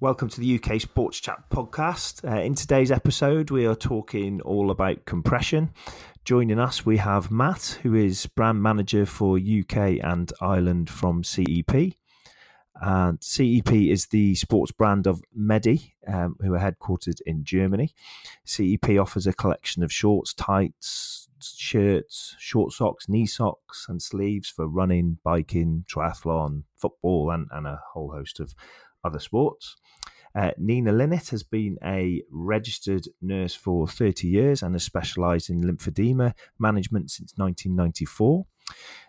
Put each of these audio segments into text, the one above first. Welcome to the UK Sports Chat podcast. In today's episode, we are talking all about compression. Joining us, we have Matt, who is brand manager for UK and Ireland from CEP. And CEP is the sports brand of Medi, who are headquartered in Germany. CEP offers a collection of shorts, tights, shirts, short socks, knee socks and sleeves for running, biking, triathlon, football and a whole host of other sports. Nina Linnitt has been a registered nurse for 30 years and has specialised in lymphedema management since 1994.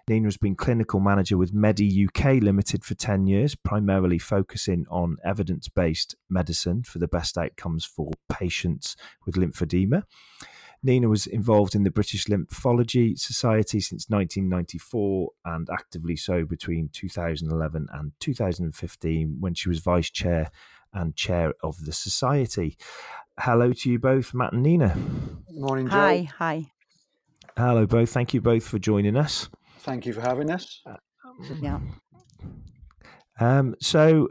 Nina has been clinical manager with Medi UK Ltd for 10 years, primarily focusing on evidence-based medicine for the best outcomes for patients with lymphedema. Nina was involved in the British Lymphology Society since 1994 and actively so between 2011 and 2015 when she was vice chair and chair of the society. Hello to you both, Matt and Nina. Morning, Joe. Hi. Hello, both. Thank you both for joining us. Thank you for having us. So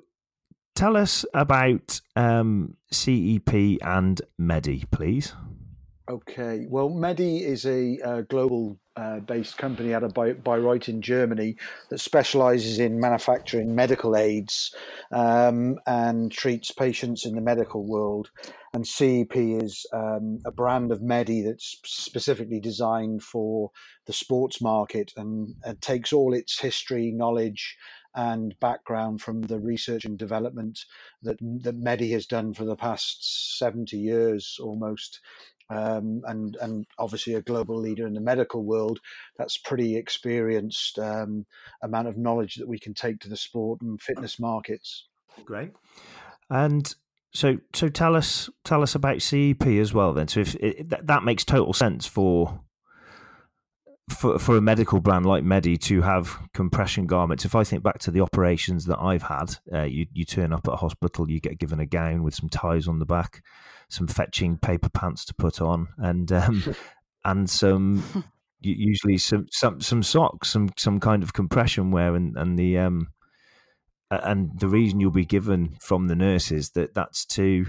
tell us about CEP and Medi, please. Okay. Well, Medi is a global based company out of Bayreuth in Germany that specialises in manufacturing medical aids and treats patients in the medical world. And CEP is a brand of Medi that's specifically designed for the sports market and takes all its history, knowledge and background from the research and development that Medi has done for the past 70 years almost. And obviously a global leader in the medical world, that's pretty experienced amount of knowledge that we can take to the sport and fitness markets. Great. And so tell us about CEP as well then. So if that makes total sense for a medical brand like Medi to have compression garments. If I think back to the operations that I've had, you turn up at a hospital, you get given a gown with some ties on the back, some fetching paper pants to put on, and some usually some socks, some kind of compression wear, and the reason you'll be given from the nurse is that's to,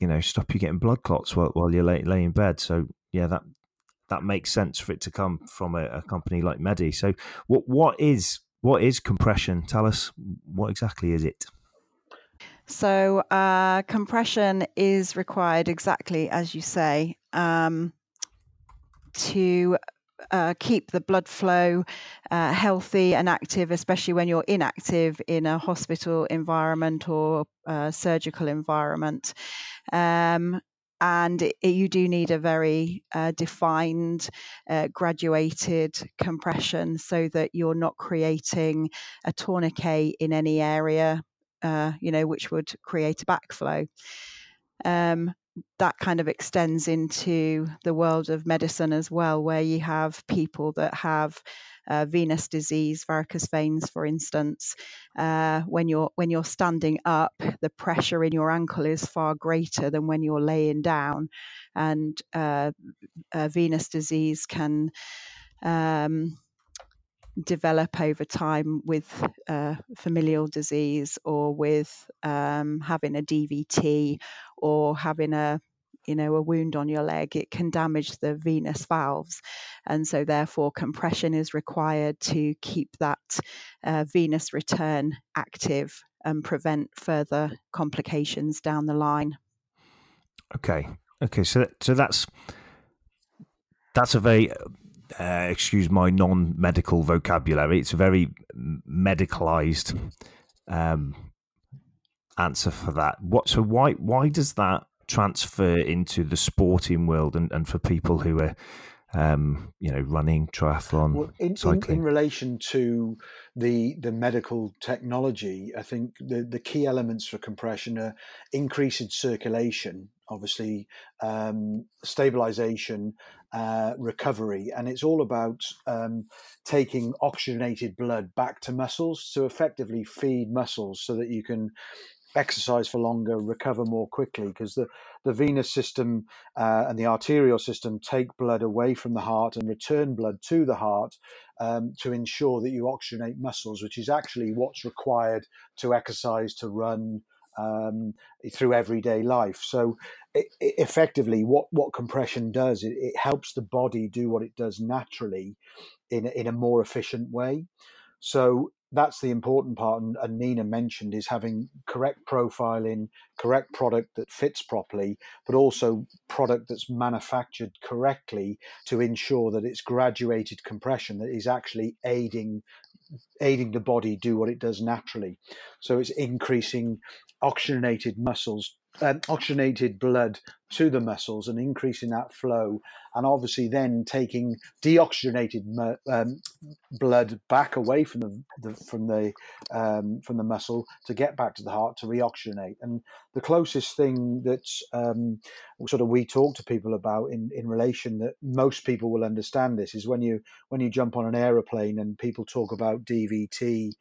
you know, stop you getting blood clots while you lay in bed. So yeah, that makes sense for it to come from a company like Medi. So what is compression? Tell us, what exactly is it? So compression is required, exactly as you say, to keep the blood flow healthy and active, especially when you're inactive in a hospital environment or a surgical environment. And you do need a very defined, graduated compression so that you're not creating a tourniquet in any area, which would create a backflow. That kind of extends into the world of medicine as well, where you have people that have venous disease, varicose veins, for instance. When you're standing up, the pressure in your ankle is far greater than when you're laying down, and venous disease can develop over time with familial disease or with having a DVT or having a wound on your leg. It can damage the venous valves, and so therefore compression is required to keep that venous return active and prevent further complications down the line. Okay, so that's a very excuse my non-medical vocabulary, it's a very medicalized answer for that. Why does that transfer into the sporting world and for people who are running, triathlon, cycling? In relation to the medical technology, I think the key elements for compression are increased circulation, obviously, stabilization, recovery, and it's all about taking oxygenated blood back to muscles to effectively feed muscles so that you can exercise for longer, recover more quickly, because the venous system and the arterial system take blood away from the heart and return blood to the heart to ensure that you oxygenate muscles, which is actually what's required to exercise, to run, through everyday life. So it effectively, what compression does, it helps the body do what it does naturally in a more efficient way. So that's the important part. And Nina mentioned is having correct profiling, correct product that fits properly, but also product that's manufactured correctly to ensure that it's graduated compression that is actually aiding the body do what it does naturally. So it's increasing oxygenated muscles, oxygenated blood to the muscles and increasing that flow, and obviously then taking deoxygenated blood back away from the muscle to get back to the heart to reoxygenate. And the closest thing that sort of we talk to people about in relation that most people will understand this is when you jump on an aeroplane and people talk about DVT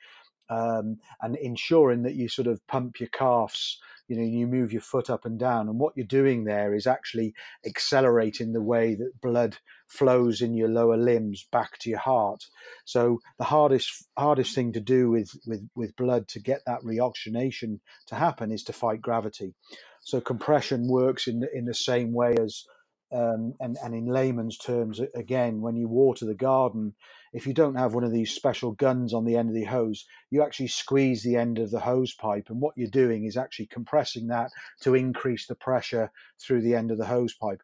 and ensuring that you sort of pump your calves. You know, you move your foot up and down, and what you're doing there is actually accelerating the way that blood flows in your lower limbs back to your heart. So the hardest thing to do with blood to get that reoxygenation to happen is to fight gravity. So compression works in the same way as and in layman's terms, again, when you water the garden, if you don't have one of these special guns on the end of the hose, you actually squeeze the end of the hose pipe. And what you're doing is actually compressing that to increase the pressure through the end of the hose pipe.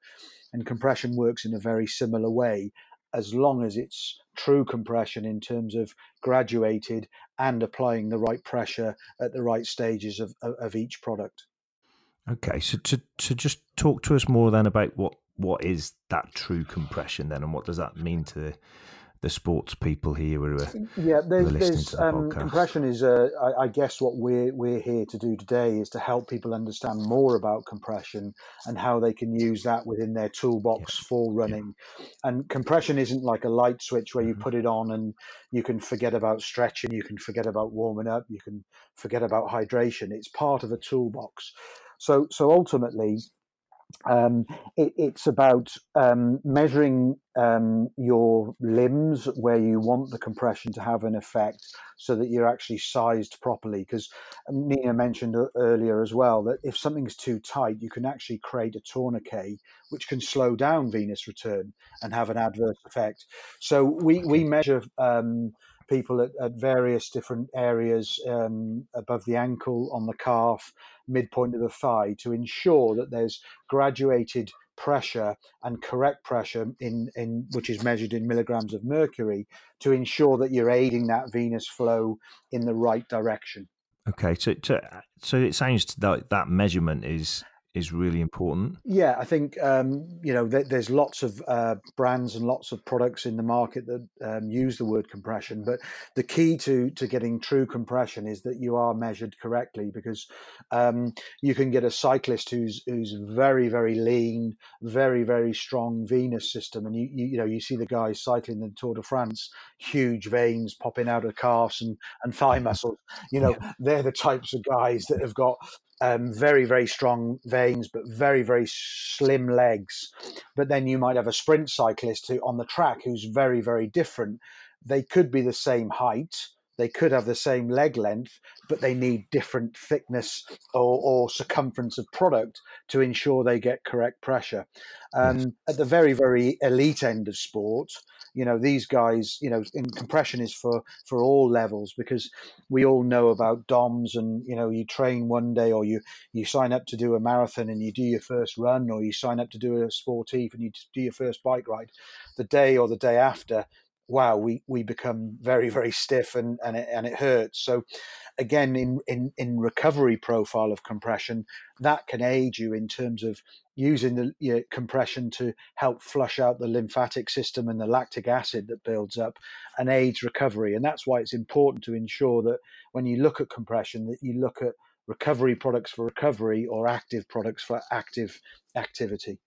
And compression works in a very similar way, as long as it's true compression in terms of graduated and applying the right pressure at the right stages of each product. Okay, so to just talk to us more then about what is that true compression then, and what does that mean to the sports people here who are listening to the podcast? Compression is, I guess, what we're here to do today is to help people understand more about compression and how they can use that within their toolbox for running. Yeah. And compression isn't like a light switch where you put it on and you can forget about stretching, you can forget about warming up, you can forget about hydration. It's part of a toolbox. So ultimately, it's about measuring your limbs where you want the compression to have an effect so that you're actually sized properly. Because Nina mentioned earlier as well that if something's too tight, you can actually create a tourniquet, which can slow down venous return and have an adverse effect. So we measure people at various different areas, above the ankle, on the calf, midpoint of the thigh, to ensure that there's graduated pressure and correct pressure in which is measured in milligrams of mercury to ensure that you're aiding that venous flow in the right direction. Okay, so it sounds like that measurement is really important. Yeah, I think there's lots of brands and lots of products in the market that use the word compression, but the key to getting true compression is that you are measured correctly, because you can get a cyclist who's very, very lean, very, very strong venous system, and you see the guys cycling the Tour de France, huge veins popping out of calves and thigh muscles. They're the types of guys that have got very, very strong veins, but very, very slim legs. But then you might have a sprint cyclist who on the track who's very, very different. They could be the same height, they could have the same leg length, but they need different thickness or circumference of product to ensure they get correct pressure. At the very, very elite end of sport, these guys, in compression is for all levels, because we all know about DOMs, and, you train one day, or you sign up to do a marathon and you do your first run, or you sign up to do a sportive and you do your first bike ride. The day or the day after, wow, we become very, very stiff and it hurts. So again, in recovery profile of compression, that can aid you in terms of using the compression to help flush out the lymphatic system and the lactic acid that builds up and aids recovery. And that's why it's important to ensure that when you look at compression, that you look at recovery products for recovery or active products for active activity.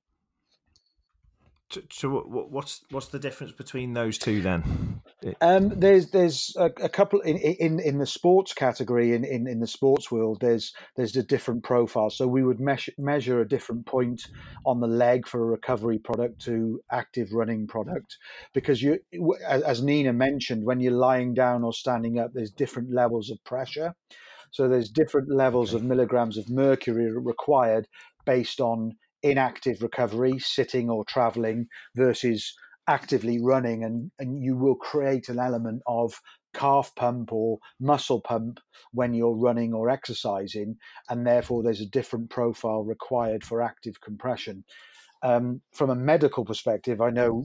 So what's the difference between those two then? There's a couple in the sports category, in the sports world, there's a different profile. So we would measure a different point on the leg for a recovery product to active running product, because you, as Nina mentioned, when you're lying down or standing up, there's different levels of pressure. So there's different levels of milligrams of mercury required based on inactive recovery, sitting or traveling, versus actively running, and you will create an element of calf pump or muscle pump when you're running or exercising, and therefore there's a different profile required for active compression. From a medical perspective, I know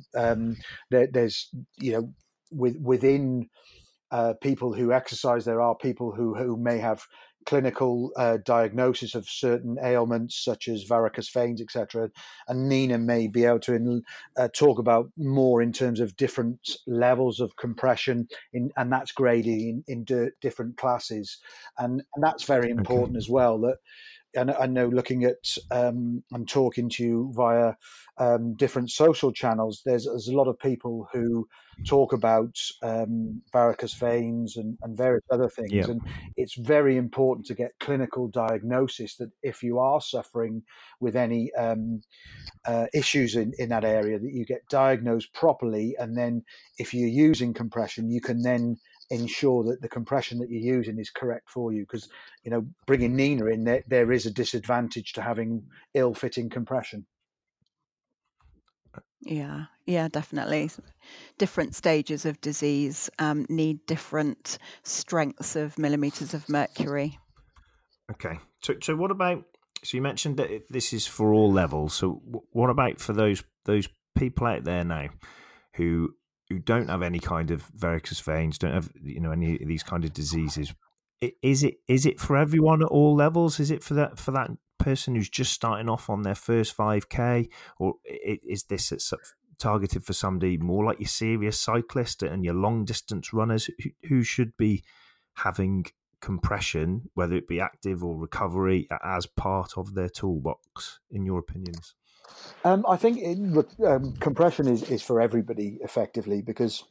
there's, you know, within people who exercise, there are people who may have clinical diagnosis of certain ailments such as varicose veins, etc. And Nina may be able to talk about more in terms of different levels of compression, and that's grading in different classes. And that's very important as well. That, and I know looking at and talking to you via different social channels, there's a lot of people who talk about varicose veins and various other things. Yep. And it's very important to get clinical diagnosis that if you are suffering with any issues in that area, that you get diagnosed properly. And then if you're using compression, you can then ensure that the compression that you're using is correct for you. Because, you know, bringing Nina in, there is a disadvantage to having ill-fitting compression. Yeah, definitely. Different stages of disease need different strengths of millimeters of mercury. Okay. So what about, so you mentioned that this is for all levels. So what about for those people out there now who don't have any kind of varicose veins, don't have, you know, any of these kind of diseases? Is it for everyone at all levels? Is it for that person who's just starting off on their first 5K, or is this targeted for somebody more like your serious cyclist and your long distance runners who should be having compression, whether it be active or recovery, as part of their toolbox, in your opinions? I think compression is for everybody, effectively, because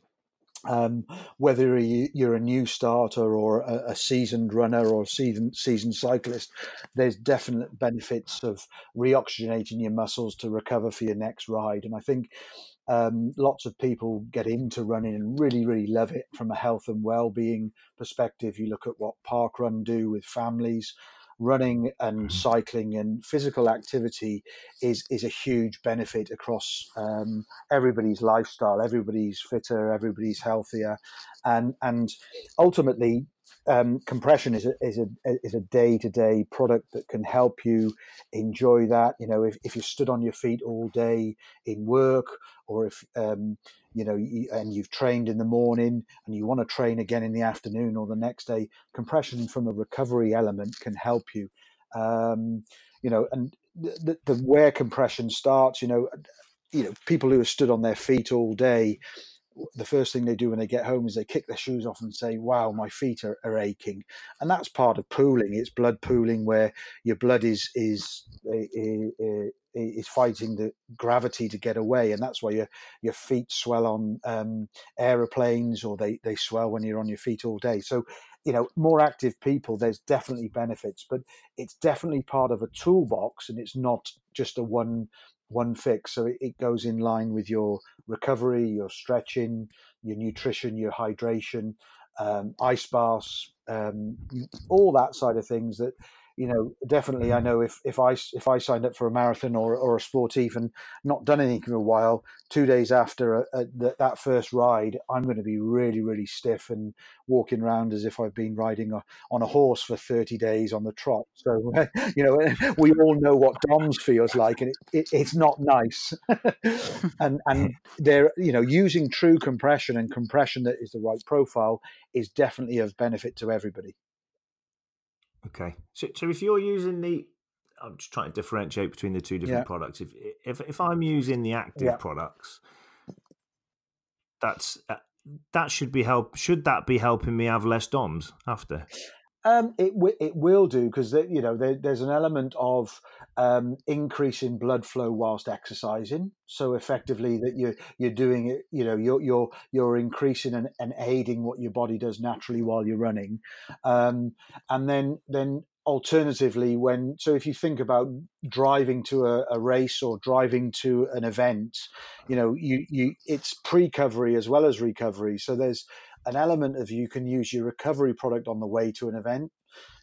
whether you're a new starter or a seasoned runner or seasoned cyclist, there's definite benefits of reoxygenating your muscles to recover for your next ride. And I think lots of people get into running and really, really love it from a health and well-being perspective. You look at what parkrun do with families. Running and cycling and physical activity is a huge benefit across everybody's lifestyle. Everybody's fitter, everybody's healthier, and ultimately, compression is a day-to-day product that can help you enjoy that. You know, if you stood on your feet all day in work, or if you know, and you've trained in the morning and you want to train again in the afternoon or the next day, compression from a recovery element can help you. You know, and the where compression starts, you know, people who have stood on their feet all day, the first thing they do when they get home is they kick their shoes off and say, wow, my feet are aching. And that's part of pooling. It's blood pooling, where your blood is fighting the gravity to get away. And that's why your feet swell on aeroplanes, or they swell when you're on your feet all day. So, you know, more active people, there's definitely benefits, but it's definitely part of a toolbox, and it's not just a one fix. So it goes in line with your recovery, your stretching, your nutrition, your hydration, ice baths, all that side of things. That, you know, definitely, I know if I signed up for a marathon or a sportive and not done anything for a while, 2 days after that first ride, I'm going to be really, really stiff and walking around as if I've been riding on a horse for 30 days on the trot. So, you know, we all know what DOMs feels like, and it's not nice. and they're, you know, using true compression and compression that is the right profile is definitely of benefit to everybody. Okay, so if you're using I'm just trying to differentiate between the two different products. If I'm using the active products, should that be helping me have less DOMs after? It will do, because you know there's an element of increasing blood flow whilst exercising. So effectively, that you're doing it, you know, you're increasing and aiding what your body does naturally while you're running, and then alternatively, if you think about driving to a race or driving to an event, you know, it's pre-covery as well as recovery. So there's an element of you can use your recovery product on the way to an event.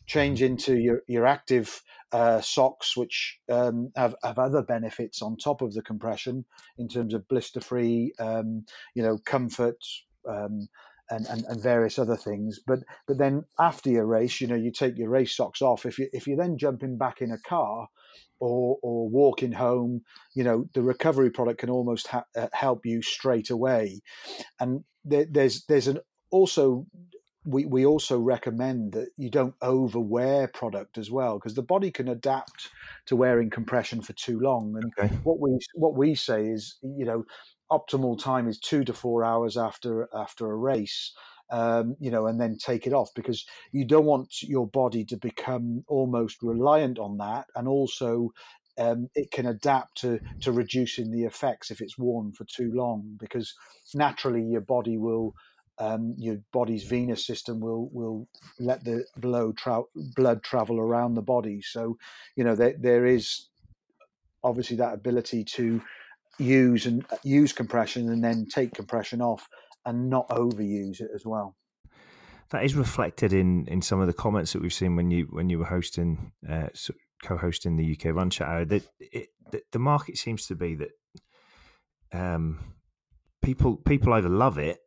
change into your active socks, which have other benefits on top of the compression in terms of blister-free, comfort, and various other things. But then after your race, you take your race socks off. If you then jumping back in a car or walking home, the recovery product can almost help you straight away. And we also recommend that you don't overwear product as well, because the body can adapt to wearing compression for too long. And okay. what we say is, optimal time is 2 to 4 hours after a race, and then take it off, because you don't want your body to become almost reliant on that. And also it can adapt to reducing the effects if it's worn for too long, because naturally your body's venous system will let the blood travel around the body. So, there is obviously that ability to use compression and then take compression off and not overuse it as well. That is reflected in some of the comments that we've seen when you were hosting, co-hosting the UK Run Chat Hour. The market seems to be that people either love it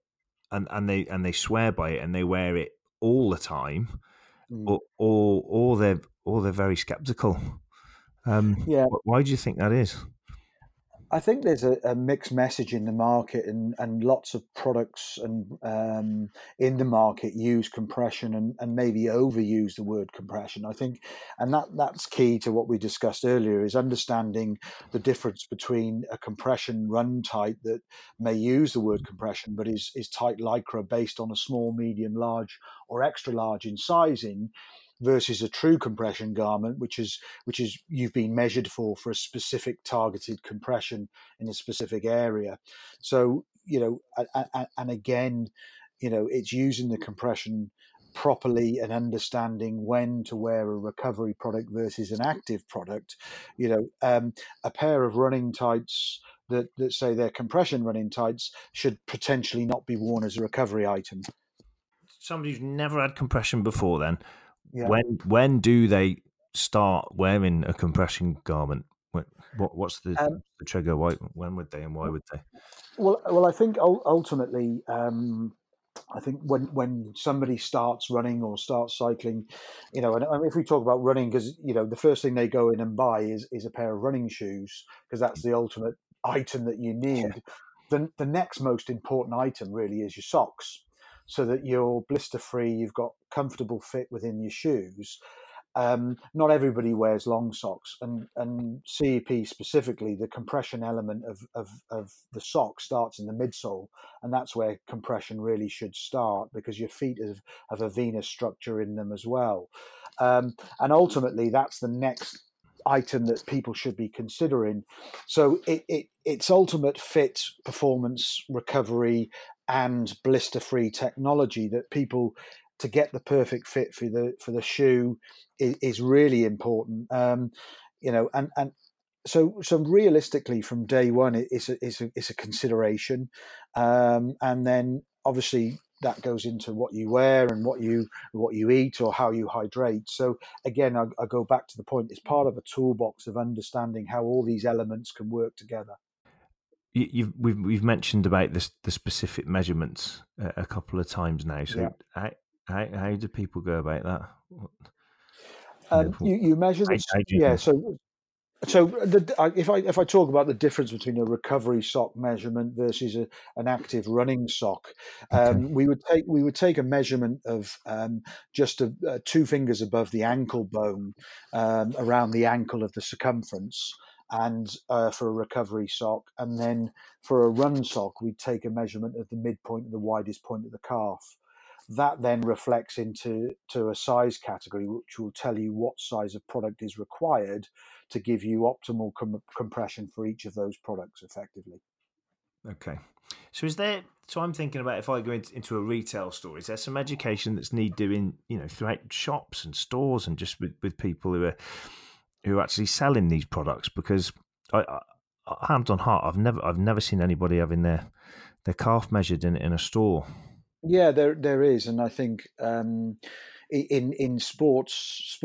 and they swear by it and they wear it all the time, or they're very skeptical. Why do you think that is? I think there's a mixed message in the market, and lots of products and in the market use compression and maybe overuse the word compression. I think, and that's key to what we discussed earlier, is understanding the difference between a compression run type that may use the word compression but is tight lycra based on a small, medium, large or extra large in sizing, versus a true compression garment, which is you've been measured for a specific targeted compression in a specific area. So, and again, it's using the compression properly and understanding when to wear a recovery product versus an active product. A pair of running tights that say they're compression running tights should potentially not be worn as a recovery item. Somebody who's never had compression before, then, yeah. When do they start wearing a compression garment? What's the trigger? When would they, and why would they? Well, I think ultimately, I think when somebody starts running or starts cycling, and if we talk about running, because the first thing they go in and buy is a pair of running shoes, because that's the ultimate item that you need. Yeah. The next most important item really is your socks, so that you're blister-free, you've got comfortable fit within your shoes. Not everybody wears long socks, and CEP specifically, the compression element of the sock starts in the midsole, and that's where compression really should start, because your feet have a venous structure in them as well. And ultimately, that's the next item that people should be considering. So it's ultimate fit, performance, recovery, and blister-free technology that people, to get the perfect fit for the shoe, is really important. So realistically, from day one, it's a consideration, and then obviously that goes into what you wear and what you eat or how you hydrate. So again, I go back to the point: it's part of a toolbox of understanding how all these elements can work together. We've mentioned about this, the specific measurements a couple of times now. So, yeah. How do people go about that? You measure this, yeah. So if I talk about the difference between a recovery sock measurement versus an active running sock, we would take a measurement of just two fingers above the ankle bone, around the ankle of the circumference, and for a recovery sock, and then for a run sock, we take a measurement of the midpoint and the widest point of the calf. That then reflects into a size category, which will tell you what size of product is required to give you optimal compression for each of those products effectively. Okay. So I'm thinking about, if I go into a retail store, is there some education that's need doing, throughout shops and stores and just with people who are actually selling these products? Because I hand on heart, I've never seen anybody having their calf measured in a store. Yeah, there is, and I think in sports,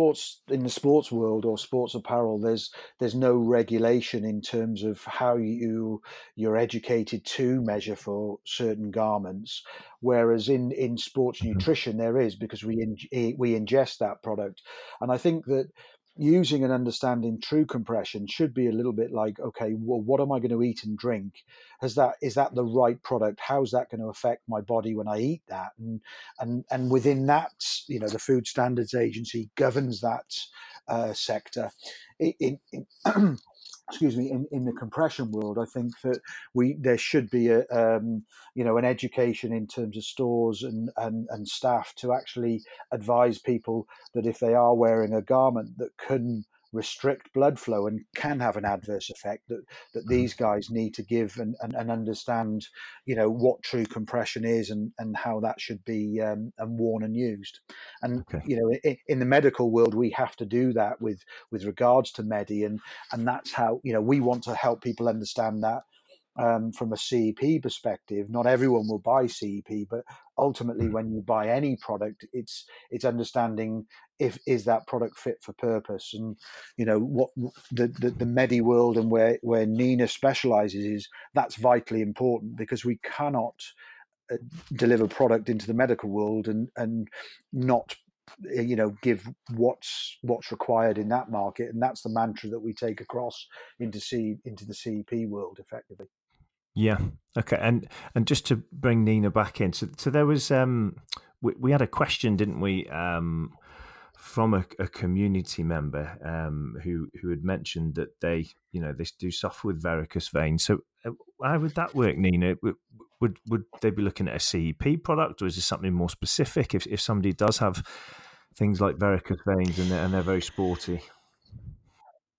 in the sports world or sports apparel, there's no regulation in terms of how you're educated to measure for certain garments, whereas in sports nutrition there is, because we ingest that product. And I think that using and understanding true compression should be a little bit like, okay, well, what am I going to eat and drink? Is that the right product? How's that going to affect my body when I eat that? And within that, you know, the Food Standards Agency governs that sector. In the compression world, I think that there should be a an education in terms of stores and staff to actually advise people that if they are wearing a garment that can restrict blood flow and can have an adverse effect, that these guys need to give and understand, you know, what true compression is and how that should be and worn and used. And okay. You know, in the medical world, we have to do that with regards to Medi, and that's how, you know, we want to help people understand that. From a CEP perspective, not everyone will buy CEP, but ultimately, when you buy any product, it's understanding is that product fit for purpose, and you know what the Medi world and where Nina specialises is that's vitally important, because we cannot deliver product into the medical world and not, you know, give what's required in that market, and that's the mantra that we take across into the CEP world effectively. Yeah. Okay. And just to bring Nina back in, so there was we had a question, didn't we, from a community member who had mentioned that they do soft with varicose veins. So how would that work, Nina? Would they be looking at a CEP product, or is this something more specific? If somebody does have things like varicose veins and they're very sporty.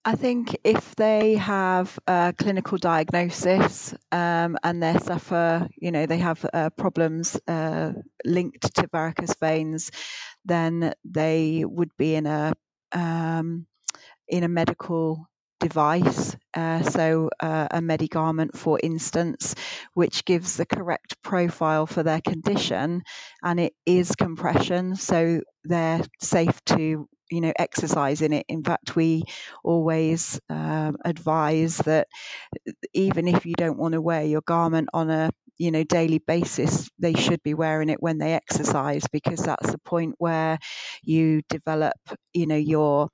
I think if they have a clinical diagnosis and they suffer, you know, they have problems linked to varicose veins, then they would be in a medical device, so a Medi garment, for instance, which gives the correct profile for their condition, and it is compression, so they're safe to, you know, exercise in it. In fact, we always advise that even if you don't want to wear your garment on a, you know, daily basis, they should be wearing it when they exercise, because that's the point where you develop, you know, your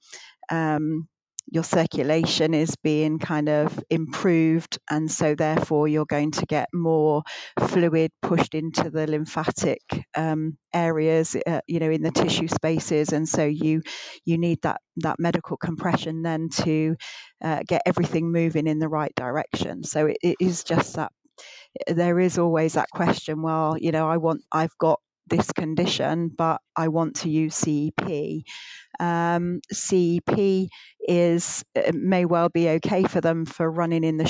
circulation is being kind of improved, and so therefore you're going to get more fluid pushed into the lymphatic areas, you know, in the tissue spaces, and so you need that medical compression then to get everything moving in the right direction. So it is just that there is always that question, well, you know, I've got this condition, but I want to use CEP. CEP may well be okay for them for running in the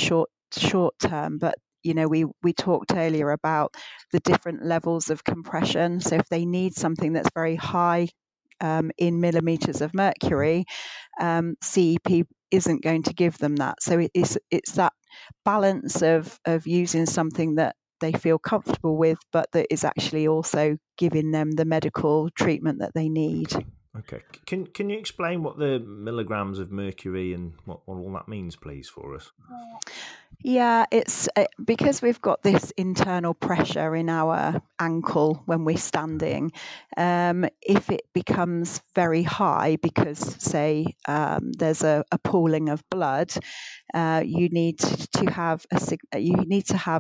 short term, but you know, we talked earlier about the different levels of compression. So if they need something that's very high in millimeters of mercury, CEP isn't going to give them that. So it's that balance of using something that they feel comfortable with, but that is actually also giving them the medical treatment that they need. Okay. Can you explain what the milligrams of mercury and what all that means, please, for us? Yeah, it's because we've got this internal pressure in our ankle when we're standing. If it becomes very high because, say, there's a pooling of blood, you need to have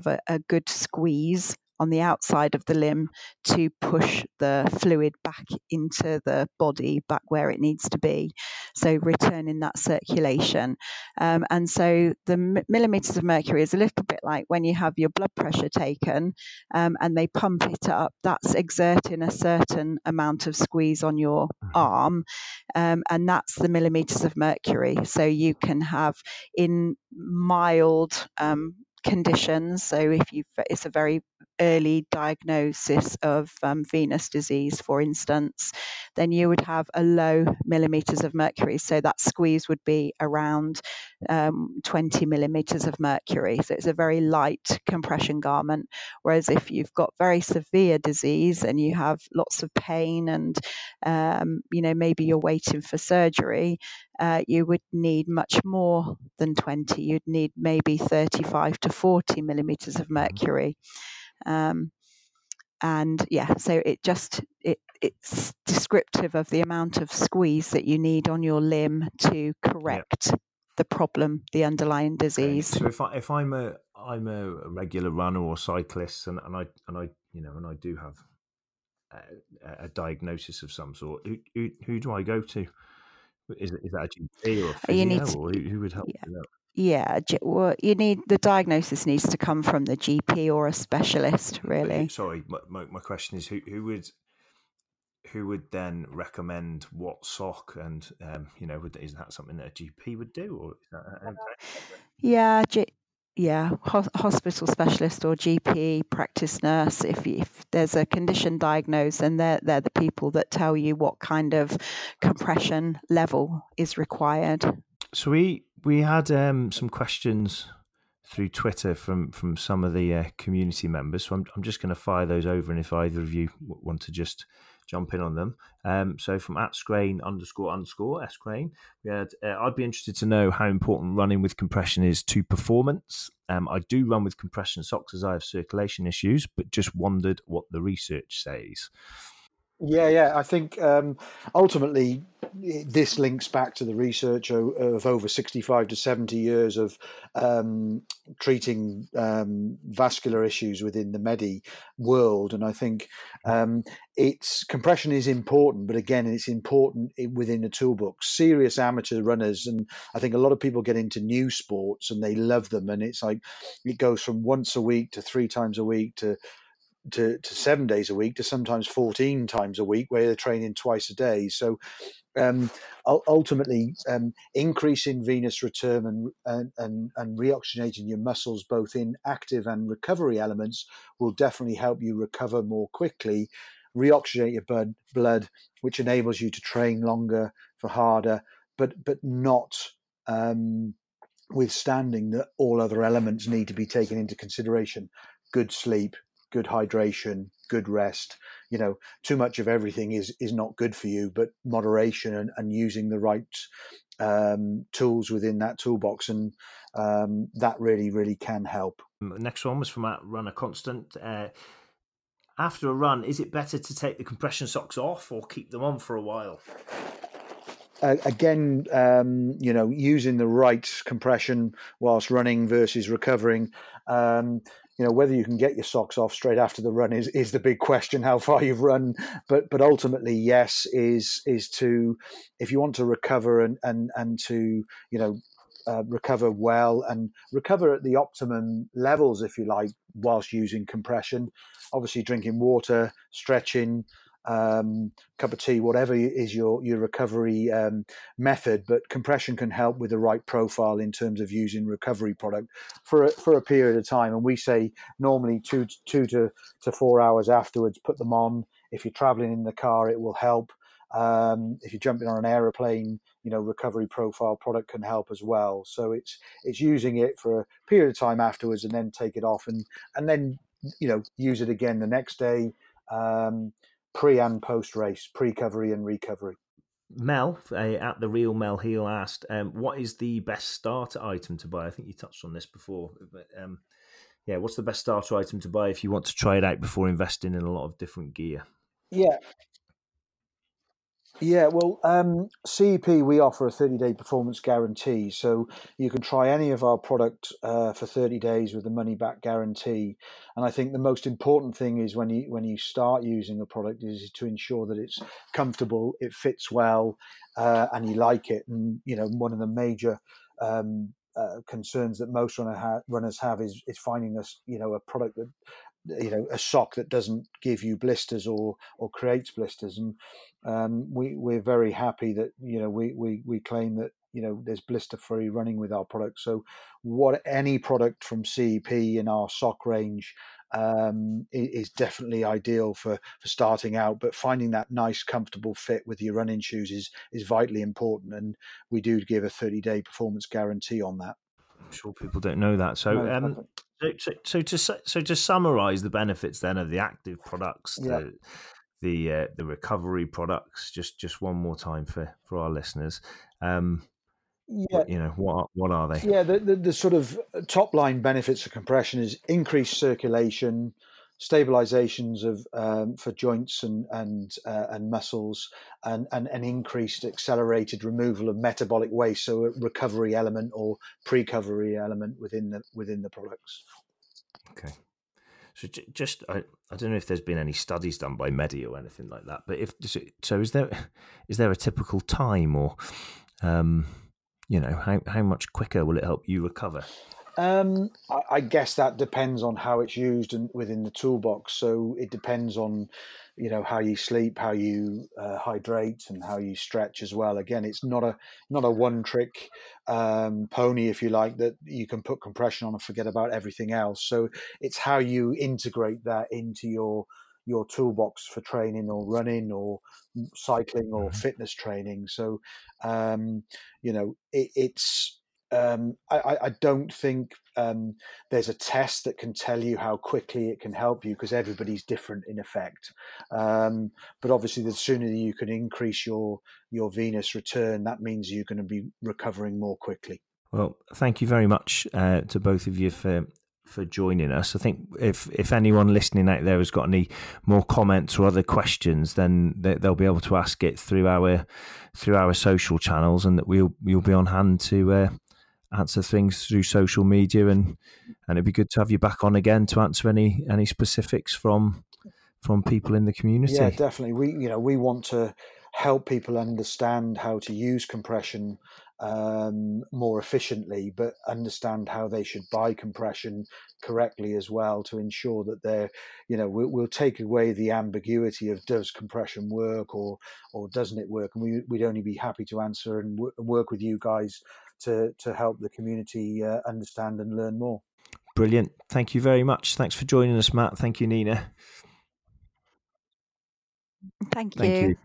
a good squeeze on the outside of the limb to push the fluid back into the body, back where it needs to be. So returning that circulation. And so the millimeters of mercury is a little bit like when you have your blood pressure taken and they pump it up, that's exerting a certain amount of squeeze on your arm. And that's the millimeters of mercury. So you can have in mild conditions. So if it's a very early diagnosis of venous disease, for instance, then you would have a low millimeters of mercury. So that squeeze would be around 20 millimeters of mercury. So it's a very light compression garment. Whereas if you've got very severe disease and you have lots of pain and, maybe you're waiting for surgery, you would need much more than 20. You'd need maybe 35 to 40 millimeters of mercury. So it's descriptive of the amount of squeeze that you need on your limb to correct the problem, the underlying disease. Okay. So if I'm a regular runner or cyclist, and I do have a diagnosis of some sort, who do I go to? Is that a GP or a physio, or who would help you out? Yeah, well, the diagnosis needs to come from the GP or a specialist, really. Sorry, my question is who would then recommend what sock, and is that something that a GP would do, or is that hospital specialist or GP, practice nurse. If there's a condition diagnosed, then they're the people that tell you what kind of compression level is required. So we had some questions through Twitter from some of the community members. So I'm just going to fire those over, and if either of you want to just jump in on them. So from @Scrain__Scrain, we had, I'd be interested to know how important running with compression is to performance. I do run with compression socks as I have circulation issues, but just wondered what the research says. Yeah. I think ultimately this links back to the research of over 65 to 70 years of treating vascular issues within the Medi world. And I think compression is important, but again, it's important within the toolbox. Serious amateur runners, and I think a lot of people get into new sports and they love them. And it's like it goes from once a week to 3 times a week to 7 days a week to sometimes 14 times a week where they're training twice a day. So ultimately increasing venous return and reoxygenating your muscles both in active and recovery elements will definitely help you recover more quickly, reoxygenate your blood, which enables you to train longer for harder, but not withstanding that all other elements need to be taken into consideration. Good sleep, good hydration, good rest. Too much of everything is not good for you, but moderation and using the right tools within that toolbox, and that really, really can help. Next one was from @Runner Constant. After a run, is it better to take the compression socks off or keep them on for a while? Using the right compression whilst running versus recovering. Whether you can get your socks off straight after the run is the big question, how far you've run. But ultimately, yes, is to, if you want to recover and to, recover well and recover at the optimum levels, if you like, whilst using compression, obviously drinking water, stretching, cup of tea, whatever is your recovery method, but compression can help with the right profile in terms of using recovery product for a period of time. And we say normally two to 4 hours afterwards, put them on. If you're traveling in the car, it will help. If you're jumping on an aeroplane, recovery profile product can help as well. So it's using it for a period of time afterwards and then take it off and then, use it again the next day. Pre and post race, pre-covery and recovery. Mel at The Real Mel Heel asked, "What is the best starter item to buy?" I think you touched on this before, but what's the best starter item to buy if you want to try it out before investing in a lot of different gear? CEP, we offer a 30-day performance guarantee. So you can try any of our product for 30 days with the money-back guarantee. And I think the most important thing is when you start using a product is to ensure that it's comfortable, it fits well, and you like it. And, one of the major concerns that most runners have is finding a product that you know, a sock that doesn't give you blisters or creates blisters. And we're very happy that, you know, we claim that, you know, there's blister-free running with our product. So what any product from CEP in our sock range is definitely ideal for starting out. But finding that nice, comfortable fit with your running shoes is vitally important. And we do give a 30-day performance guarantee on that. I'm sure people don't know that. So to summarise the benefits then of the active products, the recovery products, just one more time for our listeners. You know, what are they? Yeah, the sort of top line benefits of compression is increased circulation, stabilizations of for joints and muscles, and an increased accelerated removal of metabolic waste, so a recovery element or pre-recovery element within the products. Okay. So just, I don't know if there's been any studies done by Medi or anything like that, but is there a typical time or, you know, how much quicker will it help you recover? I guess that depends on how it's used and within the toolbox. So it depends on, you know, how you sleep, how you hydrate, and how you stretch as well. Again, it's not a one trick pony, if you like, that you can put compression on and forget about everything else. So it's how you integrate that into your toolbox for training or running or cycling or fitness training. So, you know, it's. I don't think there's a test that can tell you how quickly it can help you, because everybody's different in effect. But obviously, the sooner you can increase your venous return, that means you're going to be recovering more quickly. Well, thank you very much to both of you for joining us. I think if anyone listening out there has got any more comments or other questions, then they'll be able to ask it through our social channels, and that you'll be on hand to answer things through social media, and it'd be good to have you back on again to answer any specifics from people in the community. Yeah, definitely. We want to help people understand how to use compression more efficiently, but understand how they should buy compression correctly as well, to ensure that they're, you know, we'll take away the ambiguity of does compression work or doesn't it work, and we'd only be happy to answer and work with you guys to help the community understand and learn more. Brilliant. Thank you very much. Thanks for joining us, Matt. Thank you, Nina. Thank you.